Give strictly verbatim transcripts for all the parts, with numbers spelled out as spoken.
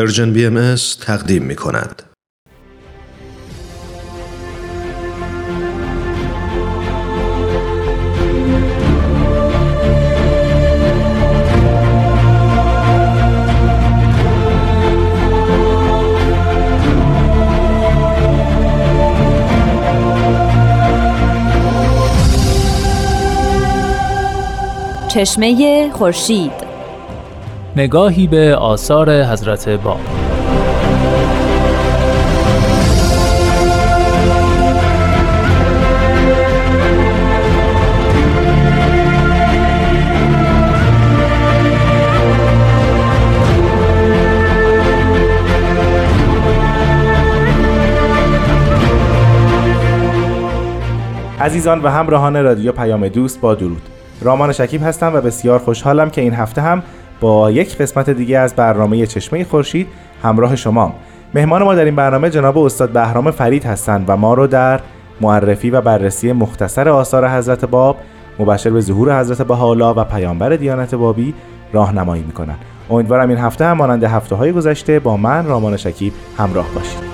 پرژن بی ام اس تقدیم می کند. چشمه خورشید، نگاهی به آثار حضرت باب. عزیزان و همراهان رادیو پیام دوست، با درود. رامان شکیب هستم و بسیار خوشحالم که این هفته هم با یک قسمت دیگه از برنامه چشمه خورشید همراه شمام. مهمان ما در این برنامه جناب استاد بهرام فرید هستند و ما رو در معرفی و بررسی مختصر آثار حضرت باب، مبشر به ظهور حضرت بهاءالله و پیامبر دیانت بابی، راهنمایی میکنن. امیدوارم این هفته هم مانند هفته‌های گذشته با من رامان شکیب همراه باشید.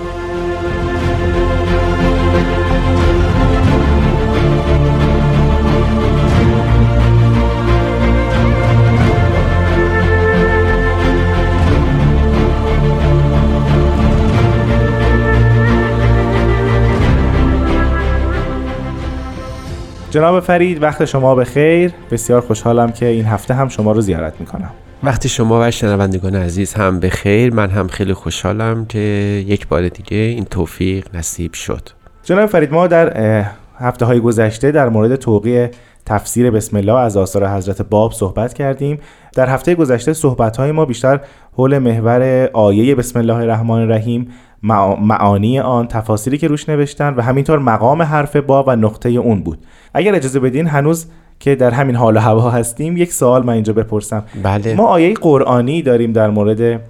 جناب فرید، وقت شما به خیر. بسیار خوشحالم که این هفته هم شما رو زیارت میکنم. وقت شما و شنوندگان عزیز هم به خیر. من هم خیلی خوشحالم که یک بار دیگه این توفیق نصیب شد. جناب فرید، ما در هفته های گذشته در مورد توقیع تفسیر بسم الله از آثار حضرت باب صحبت کردیم. در هفته گذشته صحبت های ما بیشتر حول محور آیه بسم الله الرحمن الرحیم، معانی آن، تفاسیری که روش نوشتن و همینطور مقام حرف با و نقطه اون بود. اگر اجازه بدین، هنوز که در همین حال و هوا هستیم، یک سوال من اینجا بپرسم. بله. ما آیه قرآنی داریم در مورد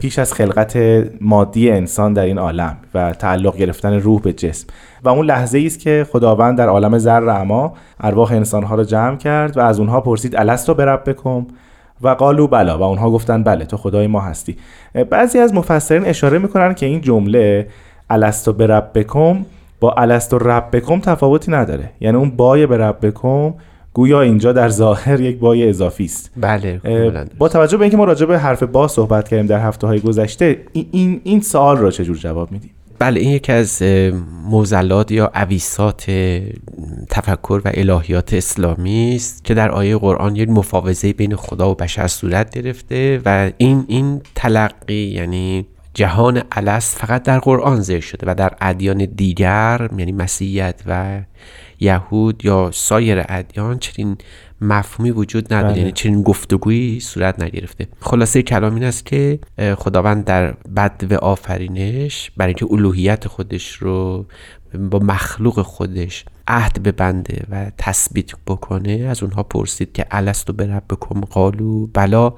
پیش از خلقت مادی انسان در این عالم و تعلق گرفتن روح به جسم و اون لحظه ای است که خداوند در عالم ذر اعما ارواح انسانها را جمع کرد و از اونها پرسید الست بربکم و قالوا بلی، و اونها گفتن بله، تو خدای ما هستی. بعضی از مفسرین اشاره میکنن که این جمله الست بربکم با الست ربکم تفاوتی نداره، یعنی اون بای بربکم گویا اینجا در ظاهر یک بای اضافی است. بله. با توجه به اینکه ما راجع به حرف با صحبت کردیم در هفته‌های گذشته، این این سوال را چجور جواب میدیم؟ بله، این یکی از موزلات یا اویسات تفکر و الهیات اسلامی است که در آیه قرآن یک مفاوضه بین خدا و بشر صورت گرفته و این این تلقی، یعنی جهان الست، فقط در قرآن ذکر شده و در ادیان دیگر، یعنی مسیحیت و یهود یا سایر ادیان، چنین مفهومی وجود نداره، یعنی چنین گفتگویی صورت نگرفته. خلاصه کلام این است که خداوند در بدو آفرینش، برای اینکه الوهیت خودش رو با مخلوق خودش عهد ببنده و تثبیت بکنه، از اونها پرسید که الست بربکم قالوا بلی،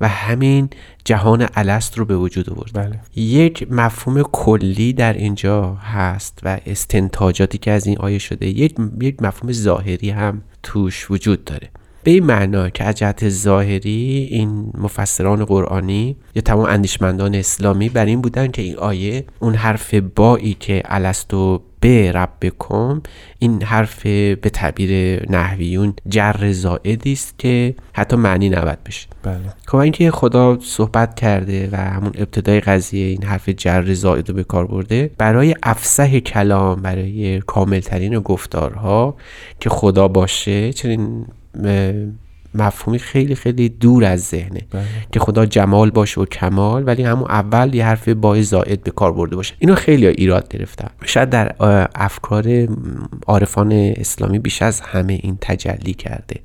و همین جهان الست رو به وجود آورد. بله. یک مفهوم کلی در اینجا هست و استنتاجاتی که از این آیه شده، یک یک مفهوم ظاهری هم توش وجود داره، به این معنا که از جهت ظاهری این مفسران قرآنی یا تمام اندیشمندان اسلامی بر این بودن که این آیه، اون حرف بایی که الست به ربکم، این حرف به تعبیر نحویون جر زائدی است که حتی معنی نباید بشه. بله. که اینکه خدا صحبت کرده و همون ابتدای قضیه این حرف جر زائد رو به کار برده برای افصح کلام، برای کاملترین گفتارها که خدا باشه. چنین مفهومی خیلی خیلی دور از ذهنه. بله. که خدا جمال باشه و کمال، ولی همون اول یه حرف بای زائد به کار برده باشه. اینو خیلی ها ایراد گرفتن. شاید در افکار عارفان اسلامی بیش از همه این تجلی کرده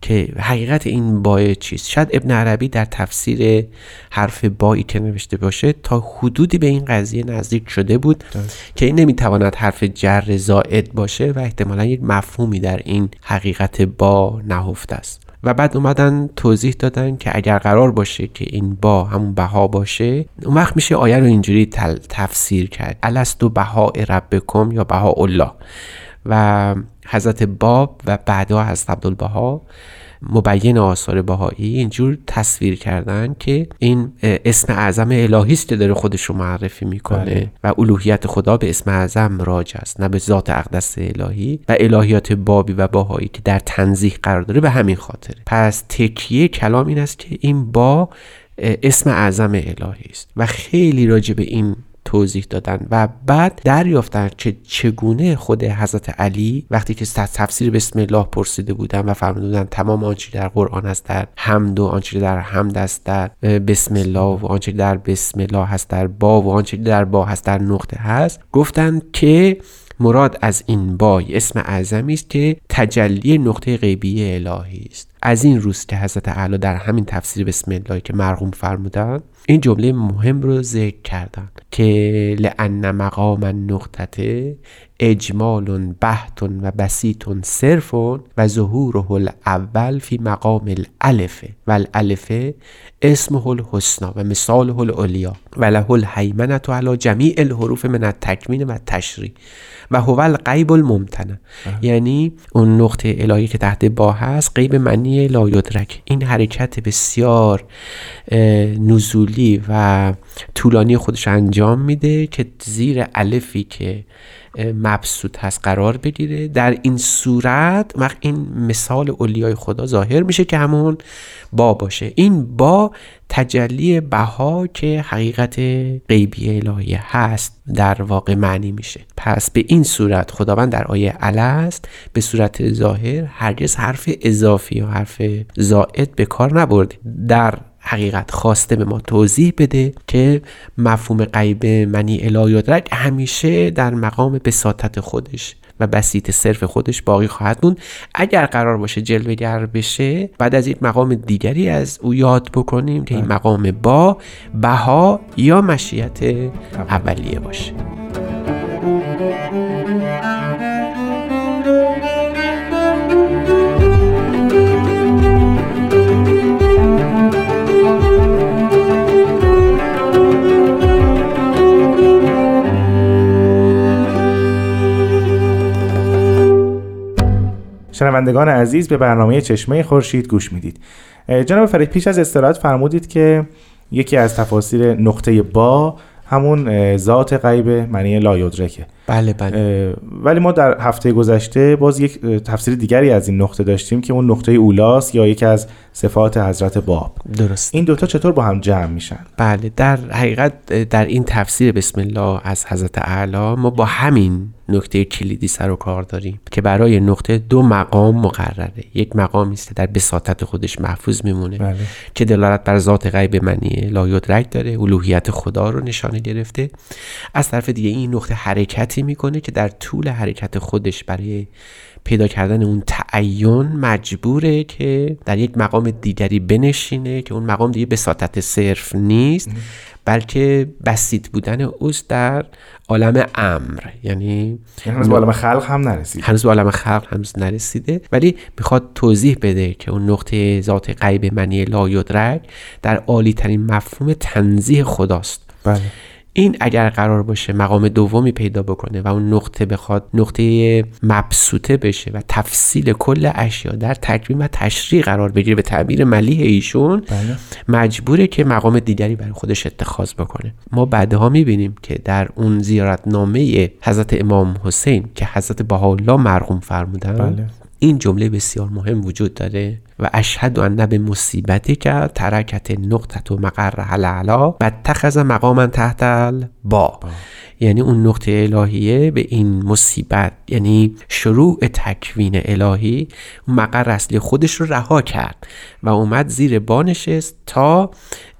که حقیقت این بای چیست. شاید ابن عربی در تفسیر حرف بایی که نوشته باشه تا حدودی به این قضیه نزدیک شده بود. ده. که این نمیتواند حرف جر زائد باشه و احتمالا یک مفهومی در این حقیقت با نهفته است و بعد اومدن توضیح دادن که اگر قرار باشه که این با همون بها باشه، اون وقت میشه آیه رو اینجوری تفسیر کرد، الست بهاء ربکم یا بهاءالله. و حضرت باب و بعدا حضرت عبدالبهاء مبین آثار بهایی اینجور تصویر کردن که این اسم اعظم الهی است که داره خودش رو معرفی میکنه. بله. و الوهیت خدا به اسم اعظم راجع است، نه به ذات اقدس الهی. و الهیات بابی و بهایی که در تنزیه قرار داره به همین خاطره. پس تکیه کلام این است که این با اسم اعظم الهی است و خیلی راجع به این توضیح دادن. و بعد دریافتن که چگونه خود حضرت علی وقتی که تفسیر بسم الله پرسیده بودن و فرمودن تمام آنچه در قرآن است در حمد و آنچه در حمد است در بسم الله و آنچه در بسم الله هست در با و آنچه در با هست در نقطه هست، گفتن که مراد از این با اسم اعظمی است که تجلی نقطه غیبی الهی است. از این روز که حضرت اعلی در همین تفسیر بسم الله که مرقوم فرمودند این جمله مهم رو ذکر کردن که لأن مقام النقطه اجمال بحت و بسیط صرف و ظهوره الاول فی مقام الالف و الالف اسمه الحسنا و مثاله العلیا و له الهیمنة علی جمیع الحروف من التکمین و تشریع و هو الغیب الممتنع. یعنی اون نقطه الهی که تحت با هست غیب معنی لا یدرک. این حرکت بسیار نزولی و طولانی خودش انجام میده که زیر الفی که مبسوط هست قرار بگیره. در این صورت وقت این مثال اولیای خدا ظاهر میشه که همون با باشه. این با تجلی بها که حقیقت غیبی الهی هست در واقع معنی میشه. پس به این صورت خداوند در آیه الست به صورت ظاهر هرگز حرف اضافی و حرف زائد به کار نبرده، در حقیقت خواسته به ما توضیح بده که مفهوم غیب معنی الا یدرک همیشه در مقام بساطت خودش و بسیط صرف خودش باقی خواهد موند. اگر قرار باشه جلوگر بشه بعد از یک مقام دیگری از او یاد بکنیم که این مقام با بها یا مشیت اولیه باشه. شنوندگان عزیز به برنامه چشمه خورشید گوش میدید. جناب فرید پیش از استراحت فرمودید که یکی از تفاسیر نقطه با همون ذات غیب معنی لایدرکه. بله بله. ولی ما در هفته گذشته باز یک تفسیر دیگری از این نقطه داشتیم که اون نقطه اولاست یا یکی از صفات حضرت باب. درست. این دوتا چطور با هم جمع میشن؟ بله، در حقیقت در این تفسیر بسم الله از حضرت اعلی ما با همین نقطه کلیدی سر و کار داریم که برای نقطه دو مقام مقرره. یک مقامی است در بساطت خودش محفوظ میمونه. بله. که دلالت بر ذات غیب معنی لا یدرک داره، الوهیت خدا رو نشانه گرفته. از طرف دیگه این نقطه حرکتی میکنه که در طول حرکت خودش برای پیدا کردن اون تعین مجبوره که در یک مقام دیگری بنشینه که اون مقام دیگه بساطت صرف نیست بلکه بسیط بودن اوست در عالم امر. یعنی هنوز به عالم خلق هم نرسیده. هنوز به عالم خلق هنوز نرسیده ولی میخواد توضیح بده که اون نقطه ذات غیب معنی لا یدرک در عالی ترین مفهوم تنزیه خداست. بله. این اگر قرار باشه مقام دومی پیدا بکنه و اون نقطه بخواد نقطه مبسوطه بشه و تفصیل کل اشیا در تکوین و تشریع قرار بگیره به تعبیر ملیح ایشون، بله. مجبوره که مقام دیگری برای خودش اتخاذ بکنه. ما بعدها میبینیم که در اون زیارتنامه حضرت امام حسین که حضرت بهاءالله مرقوم فرمودن، بله. این جمله بسیار مهم وجود داره و اشهد ان به مصیبتی که ترکت نقطه و مقر حلالا و اتخذ مقاما تحت البا. یعنی اون نقطه الهیه به این مصیبت، یعنی شروع تکوین الهی، مقر اصلی خودش رو رها کرد و اومد زیر با نشست تا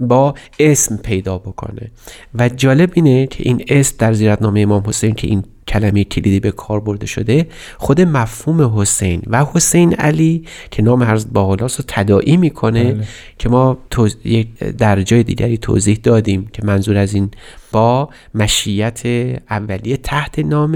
با اسم پیدا بکنه. و جالب اینه که این اسم در زیارتنامه امام حسین که این کلمه کلیدی به کار برده شده خود مفهوم حسین و حسین علی که نام حضرت بهاءالله رو تداعی میکنه. بله. که ما توز... در جای دیگری توضیح دادیم که منظور از این با مشیت اولیه تحت نام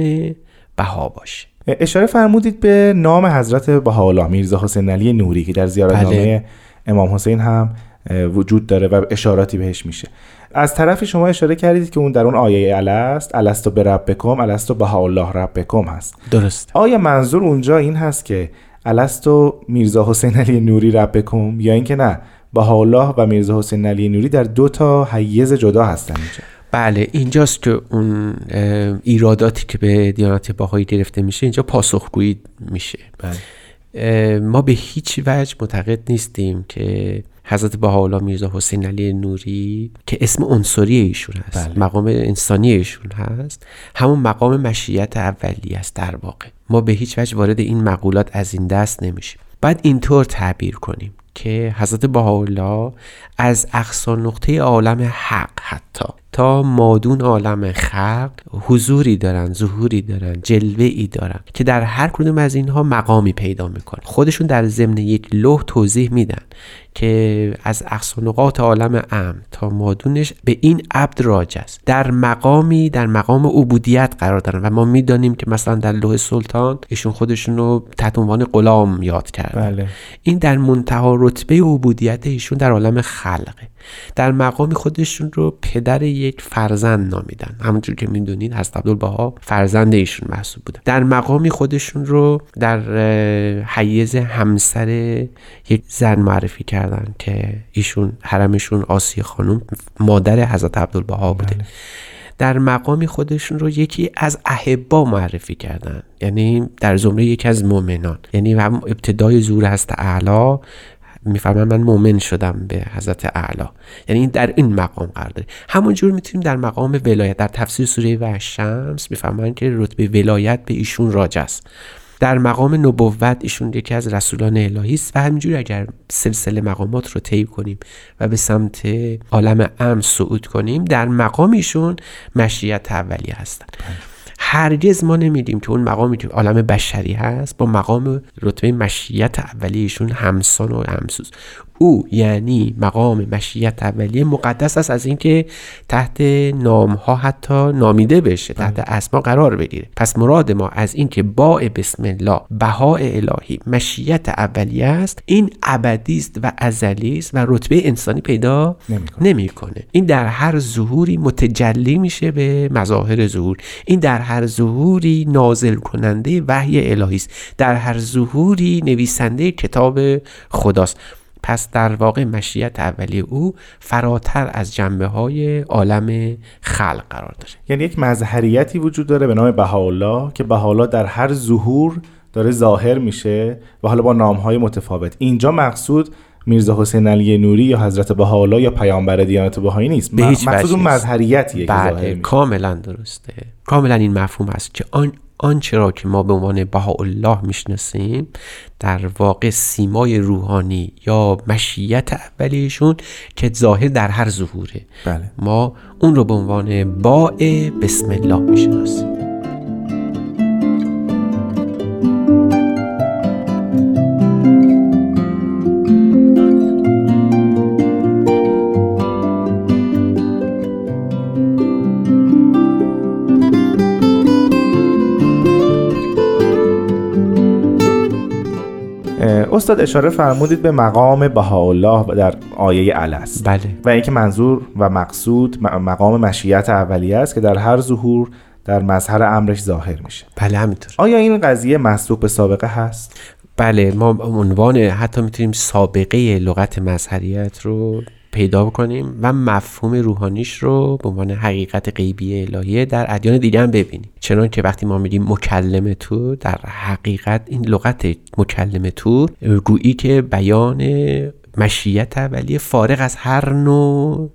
بها باشه. اشاره فرمودید به نام حضرت بهاءالله میرزا حسینعلی نوری که در زیارتنامه بله. امام حسین هم وجود داره و اشاراتی بهش میشه. از طرفی شما اشاره کردید که اون در اون آیه الست الست بربکم الست بهاءالله ربکم هست. درست. آیا منظور اونجا این هست که الست و میرزا حسینعلی نوری ربکم، یا اینکه نه بهاءالله و میرزا حسینعلی نوری در دو تا حیز جدا هستن اینجا. بله اینجاست که اون ایراداتی که به دیانت بهایی گرفته میشه اینجا پاسخگویی میشه. بله. ما به هیچ وجه معتقد نیستیم که حضرت بهاءالله میرزا حسینعلی نوری که اسم عنصری ایشون هست، بله. مقام انسانی ایشون هست، همون مقام مشیت اولی است در واقع. ما به هیچ وجه وارد این مقولات از این دست نمیشیم. باید اینطور تعبیر کنیم که حضرت بهاءالله از اقصا نقطه عالم حق حتی تا مادون عالم خلق حضوری دارن، ظهوری دارن، جلوه‌ای دارن که در هر کدوم از اینها مقامی پیدا میکنن. خودشون در ضمن یک لوح توضیح میدن که از اقصا نقاط عالم امر تا مادونش به این عبد راج است، در مقامی در مقام عبودیت قرار دارن و ما میدانیم که مثلا در لوح سلطان ایشون خودشون رو تحت عنوان غلام یاد کردن. بله. این در منتها رتبه عبودیت ایشون در عالم خلقه، در مقام خودشون رو پدر یک فرزند نامیدن، همونجور که میدونید حضرت عبدالبهاء فرزند ایشون محسوب بودن. در مقامی خودشون رو در حیز همسر یک زن معرفی کردن که ایشون حرمشون آسیه خانم مادر حضرت عبدالبهاء بوده. بله. در مقامی خودشون رو یکی از احبا معرفی کردن، یعنی در زمره یکی از مؤمنان، یعنی هم ابتدای ظهور حضرت اعلی میفهمم من مؤمن شدم به حضرت اعلی، یعنی در این مقام قرار داره. همونجور میتونیم در مقام ولایت در تفسیر سوره و شمس میفهمن که رتبه ولایت به ایشون راجع است. در مقام نبوت ایشون یکی از رسولان الهی است و همینجور اگر سلسله مقامات رو طی کنیم و به سمت عالم امر صعود کنیم، در مقام ایشون مشیت اولیه هستند. هرگز ما نمیدیم که اون مقامی که عالم بشری هست با مقام رتبه مشیت اولیهشون همسان و همسوز. او یعنی مقام مشیت اولیه مقدس است از اینکه تحت نامها حتی نامیده بشه، تحت اسما قرار بگیره. پس مراد ما از اینکه باء بسم الله بهاء الهی مشیت اولیه است، این ابدی است و ازلی است و رتبه انسانی پیدا نمیکنه. این در هر ظهوری متجلی میشه به مظاهر ظهور، این در هر ظهوری نازل کننده وحی الهی است، در هر ظهوری نویسنده کتاب خداست. پس در واقع مشیت اولیه او فراتر از جنبه‌های عالم خلق قرار داره. یعنی یک مظهریتی وجود داره به نام بهاءالله که بهاءالله در هر ظهور داره ظاهر میشه و حالا با نام‌های متفاوت. اینجا مقصود میرزا حسینعلی نوری یا حضرت بهاءالله یا پیامبر دیانت بهایی نیست، به هیچ مقصود اون مظهریتیه که ظاهر میشه. کاملا درسته، کاملا این مفهوم است که آن آنچه را که ما به عنوان بهاءالله میشناسیم در واقع سیمای روحانی یا مشیت اولیشون که ظاهر در هر ظهوره. بله. ما اون رو به عنوان باء بسم الله میشناسیم. استاد اشاره فرمودید به مقام بهاءالله در آیه الست. بله. و اینکه منظور و مقصود مقام مشیت اولیه است که در هر ظهور در مظهر امرش ظاهر میشه. بله همینطور. آیا این قضیه مسبوق به سابقه هست؟ بله، ما عنوان حتی میتونیم سابقه لغت مظهریت رو پیدا بکنیم و مفهوم روحانیش رو به عنوان حقیقت غیبی الهیه در ادیان دیگه هم ببینیم. چنان که وقتی ما میگیم مکلم طور، در حقیقت این لغت مکلم طور گویی که بیان مشیت اولیه فارغ از هر نوع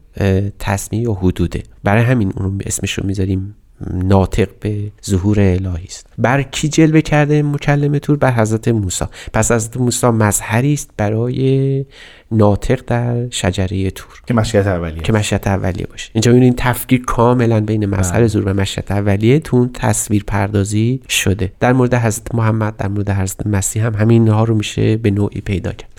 تصمیه یا حدوده. برای همین اون اسمش رو میذاریم ناطق به ظهور الهی است. بر کی جلوه کرده مکلم طور؟ بر حضرت موسی. پس حضرت موسی مظهری است برای ناطق در شجره طور که مشیت اولیه که مشیت اولیه باشه. اینجا می‌بینیم تفکیک کاملا بین مظهر ظهور و مشیت اولیه تون تصویر پردازی شده. در مورد حضرت محمد، در مورد حضرت مسیح هم همین ها رو میشه به نوعی پیدا کرد.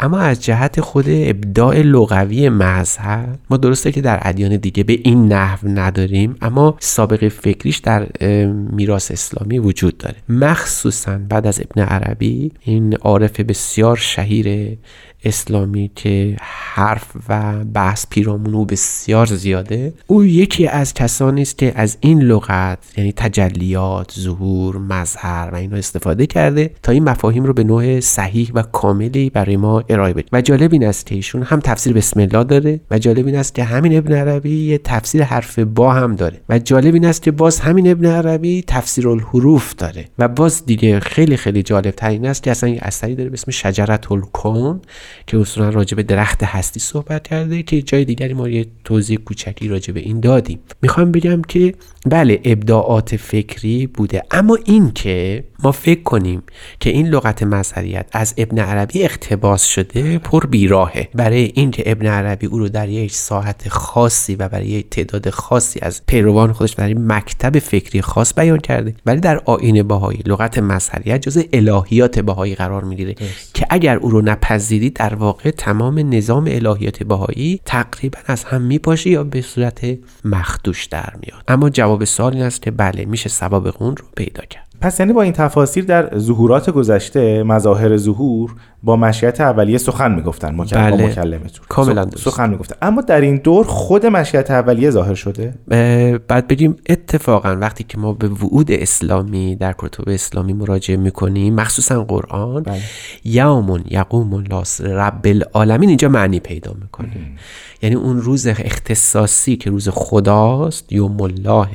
اما از جهت خود ابداع لغوی مظهر، ما درسته که در ادیان دیگه به این نحو نداریم، اما سابقه فکریش در میراث اسلامی وجود داره، مخصوصا بعد از ابن عربی، این عارف بسیار شهیر اسلامی که حرف و بحث پیرامون او بسیار زیاده، او یکی از کسانی است که از این لغت، یعنی تجلیات، ظهور، مظهر و اینا استفاده کرده تا این مفاهیم رو به نوع صحیح و کاملی برای ما ارائه بده. و جالب این است که ایشون هم تفسیر بسم الله داره و جالب این است که همین ابن عربی یه تفسیر حرف با هم داره و جالب این است که باز همین ابن عربی تفسیر الحروف داره و باز دیگه خیلی خیلی جالب تر این است که اصلا یه اثری داره به اسم شجره الکون که اصولا راجع به درخت هستی صحبت کرده که جای دیگری ما یه توضیح کوچکی راجع به این دادیم. میخوام بگم که بله ابداعات فکری بوده، اما این که ما فکر کنیم که این لغت مظهریت از ابن عربی اقتباس شده پر بیراهه. برای این که ابن عربی او رو در یک ساحت خاصی و برای یک تعداد خاصی از پیروان خودش در یک مکتب فکری خاص بیان کرده، ولی در آیین بهایی لغت مظهریت جزء الهیات بهایی قرار میگیره که اگر او رو نپذیری در واقع تمام نظام الهیات بهایی تقریبا از هم میپاشه یا به صورت مخدوش در میاد. اما جواب سوال این است که بله میشه سبب قون رو پیدا کرد. پس یعنی با این تفاسیر در ظهورات گذشته مظاهر ظهور با مشیت اولیه سخن میگفتن، مکلم بله. مکلمتون کاملا درست سخن میگفتن، اما در این دور خود مشیت اولیه ظاهر شده. بعد بگیم اتفاقا وقتی که ما به وعود اسلامی در کتب اسلامی مراجعه میکنیم مخصوصا قرآن بله. یومون یقومون لاس رب العالمین اینجا معنی پیدا میکنه مم. یعنی اون روز اختصاصی که روز خداست، یوم الله،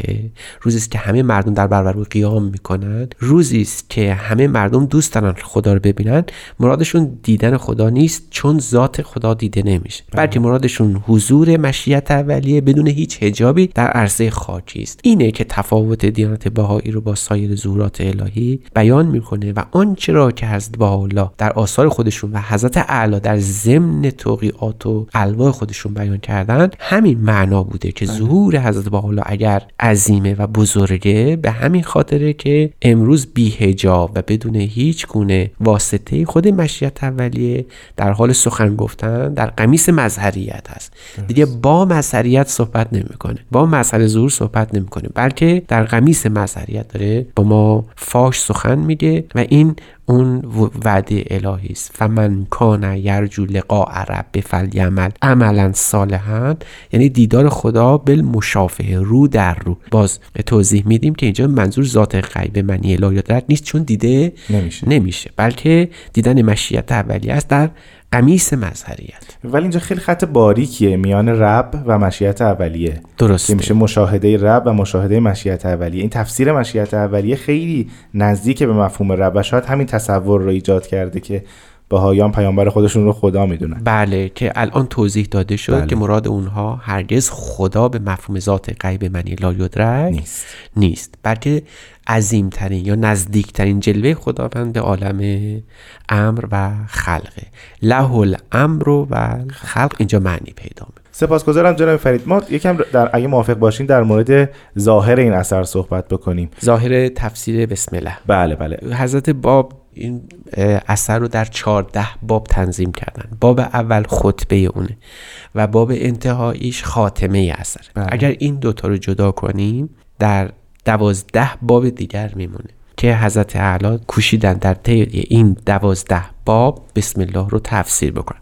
روزی است که همه مردم در برابر او قیام میکنند، روزی است که همه مردم دوست دارن خدا رو ببینن. مرادشون دیدن خدا نیست چون ذات خدا دیده نمیشه، بلکه مرادشون حضور مشیت اولیه بدون هیچ حجابی در عرصه خاکی است. اینه که تفاوت دیانت بهایی رو با سایر ظهورات الهی بیان میکنه و آنچه را که حضرت بهاءالله در آثار خودشون و حضرت اعلی در ضمن توقیعات و الواح خودشون بیان کردن همین معنا بوده که ظهور حضرت بهاءالله اگر عظیمه و بزرگه به همین خاطره که امروز بی حجاب و بدون هیچ گونه واسطه خود مشیت اولیه در حال سخن گفتن در قمیص مظهریت هست. دیگه با مظهریت صحبت نمیکنه، با مسئله ظهور صحبت نمیکنه، بلکه در قمیص مظهریت داره با ما فاش سخن میده و این اون وعده الهی است. فمن کان یرجو لقاء رب فلیعمل عملا صالحا، یعنی دیدار خدا بالمشافهه، رو در رو. باز توضیح میدیم که اینجا منظور ذات غیب معنی الهیات نیست چون دیده نمیشه, نمیشه. بلکه دیدن مشیت اولیه است در قمیص مظهریت. ولی اینجا خیلی خط باریکیه میان رب و مشیت اولیه، درسته، میشه مشاهده رب و مشاهده مشیت اولیه. این تفسیر مشیت اولیه خیلی نزدیک به مفهوم رب و شاید همین تصور رو ایجاد کرده که بهایان پیامبر خودشون رو خدا میدونن. بله که الان توضیح داده شد بله. که مراد اونها هرگز خدا به مفهوم ذات غیب معنی لا یدرک نیست نیست بلکه عظیمترین یا نزدیکترین جلوه خداوند به عالم امر و خلقه. له الامر و خلق اینجا معنی پیدا میکنه. سپاسگزارم جناب فرید. ما یکم در اگه موافق باشین در مورد ظاهر این اثر صحبت بکنیم، ظاهر تفسیر بسم الله. بله بله حضرت باب این اثر رو در چارده باب تنظیم کردن. باب اول خطبه اونه و باب انتهاییش خاتمه اثر. اگر این دوتا رو جدا کنیم در دوازده باب دیگر میمونه که حضرت اعلی کوشیدن در طی این دوازده باب بسم الله رو تفسیر بکنن.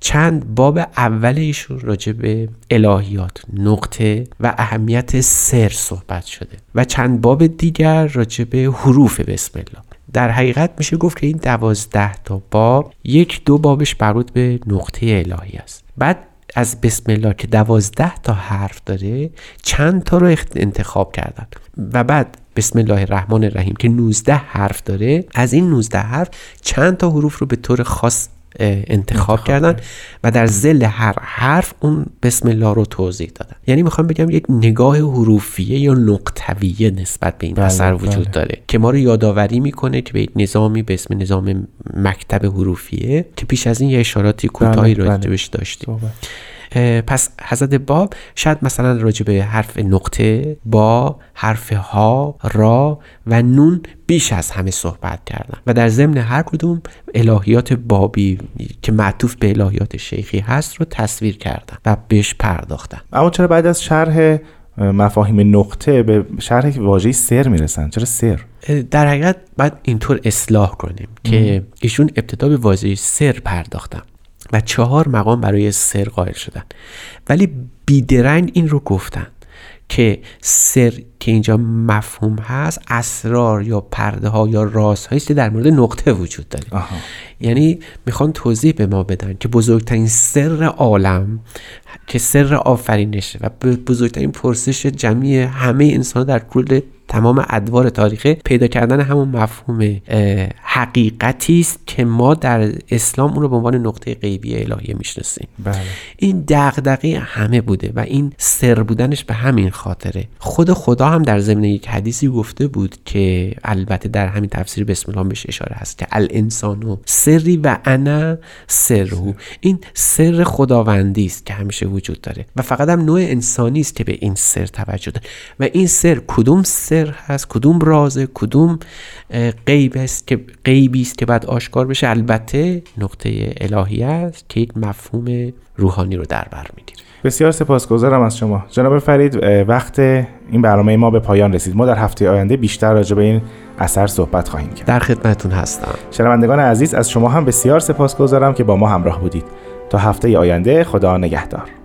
چند باب اول ایشون راجع به الهیات، نقطه و اهمیت سر صحبت شده و چند باب دیگر راجع به حروف بسم الله. در حقیقت میشه گفت که این دوازده تا باب یک دو بابش مربوط به نقطه الهی است. بعد از بسم الله که دوازده تا حرف داره چند تا رو انتخاب کردن و بعد بسم الله الرحمن الرحیم که نوزده حرف داره از این نوزده حرف چند تا حروف رو به طور خاص انتخاب کردن و در ظل هر حرف اون بسم الله رو توضیح دادن. یعنی میخوام بگم یک نگاه حروفیه یا نقطویه نسبت به این بله اثر وجود بله. داره که ما رو یادآوری میکنه که به نظامی به اسم نظام مکتب حروفیه که پیش از این یه اشاراتی کوتاهی بله راجبش داشتیم بله. پس حضرت باب شاید مثلا راجع به حرف نقطه با حرف ها را و نون بیش از همه صحبت کردن و در ضمن هر کدوم الهیات بابی که معطوف به الهیات شیخی هست رو تصویر کردن و بهش پرداختن. اما چرا بعد از شرح مفاهیم نقطه به شرح واژه سر میرسن؟ چرا سر؟ در حقیقت باید اینطور اصلاح کنیم که ایشون ابتدا به واژه سر پرداختن و چهار مقام برای سر قائل شدند. ولی بیدرنگ این رو گفتند که سر که اینجا مفهوم هست، اسرار یا پرده ها یا راز هاییست که در مورد نقطه وجود داره. آها. یعنی میخوان توضیح به ما بدن که بزرگترین سر عالم که سر آفرینشه و بزرگترین پرسش جمعی همه انسان در کل تمام ادوار تاریخه، پیدا کردن همون مفهوم حقیقتی است که ما در اسلام اون رو به عنوان نقطه غیبی الهی میشناسیم. بله. این دغدغه همه بوده و این سر بودنش به همین خاطره. خود خدا هم در ضمن یک حدیثی گفته بود که البته در همین تفسیر بسم الله بهش اشاره هست که الانسانو سری و انا سرهو. این سر خداوندی است که همیشه وجود داره و فقط هم نوع انسانی است که به این سر توجه داره و این سر کدوم سر هست، کدوم رازه، کدوم غیب است که غیبی است که بعد آشکار بشه، البته نقطه الهی است که یک مفهوم روحانی رو در بر می‌گیره. بسیار سپاسگزارم از شما جناب فرید. وقت این برنامه ما به پایان رسید. ما در هفته آینده بیشتر راجع به این اثر صحبت خواهیم کرد. در خدمتتون هستم. شنوندگان عزیز، از شما هم بسیار سپاسگزارم که با ما همراه بودید. تا هفته آینده، خدا نگهدار.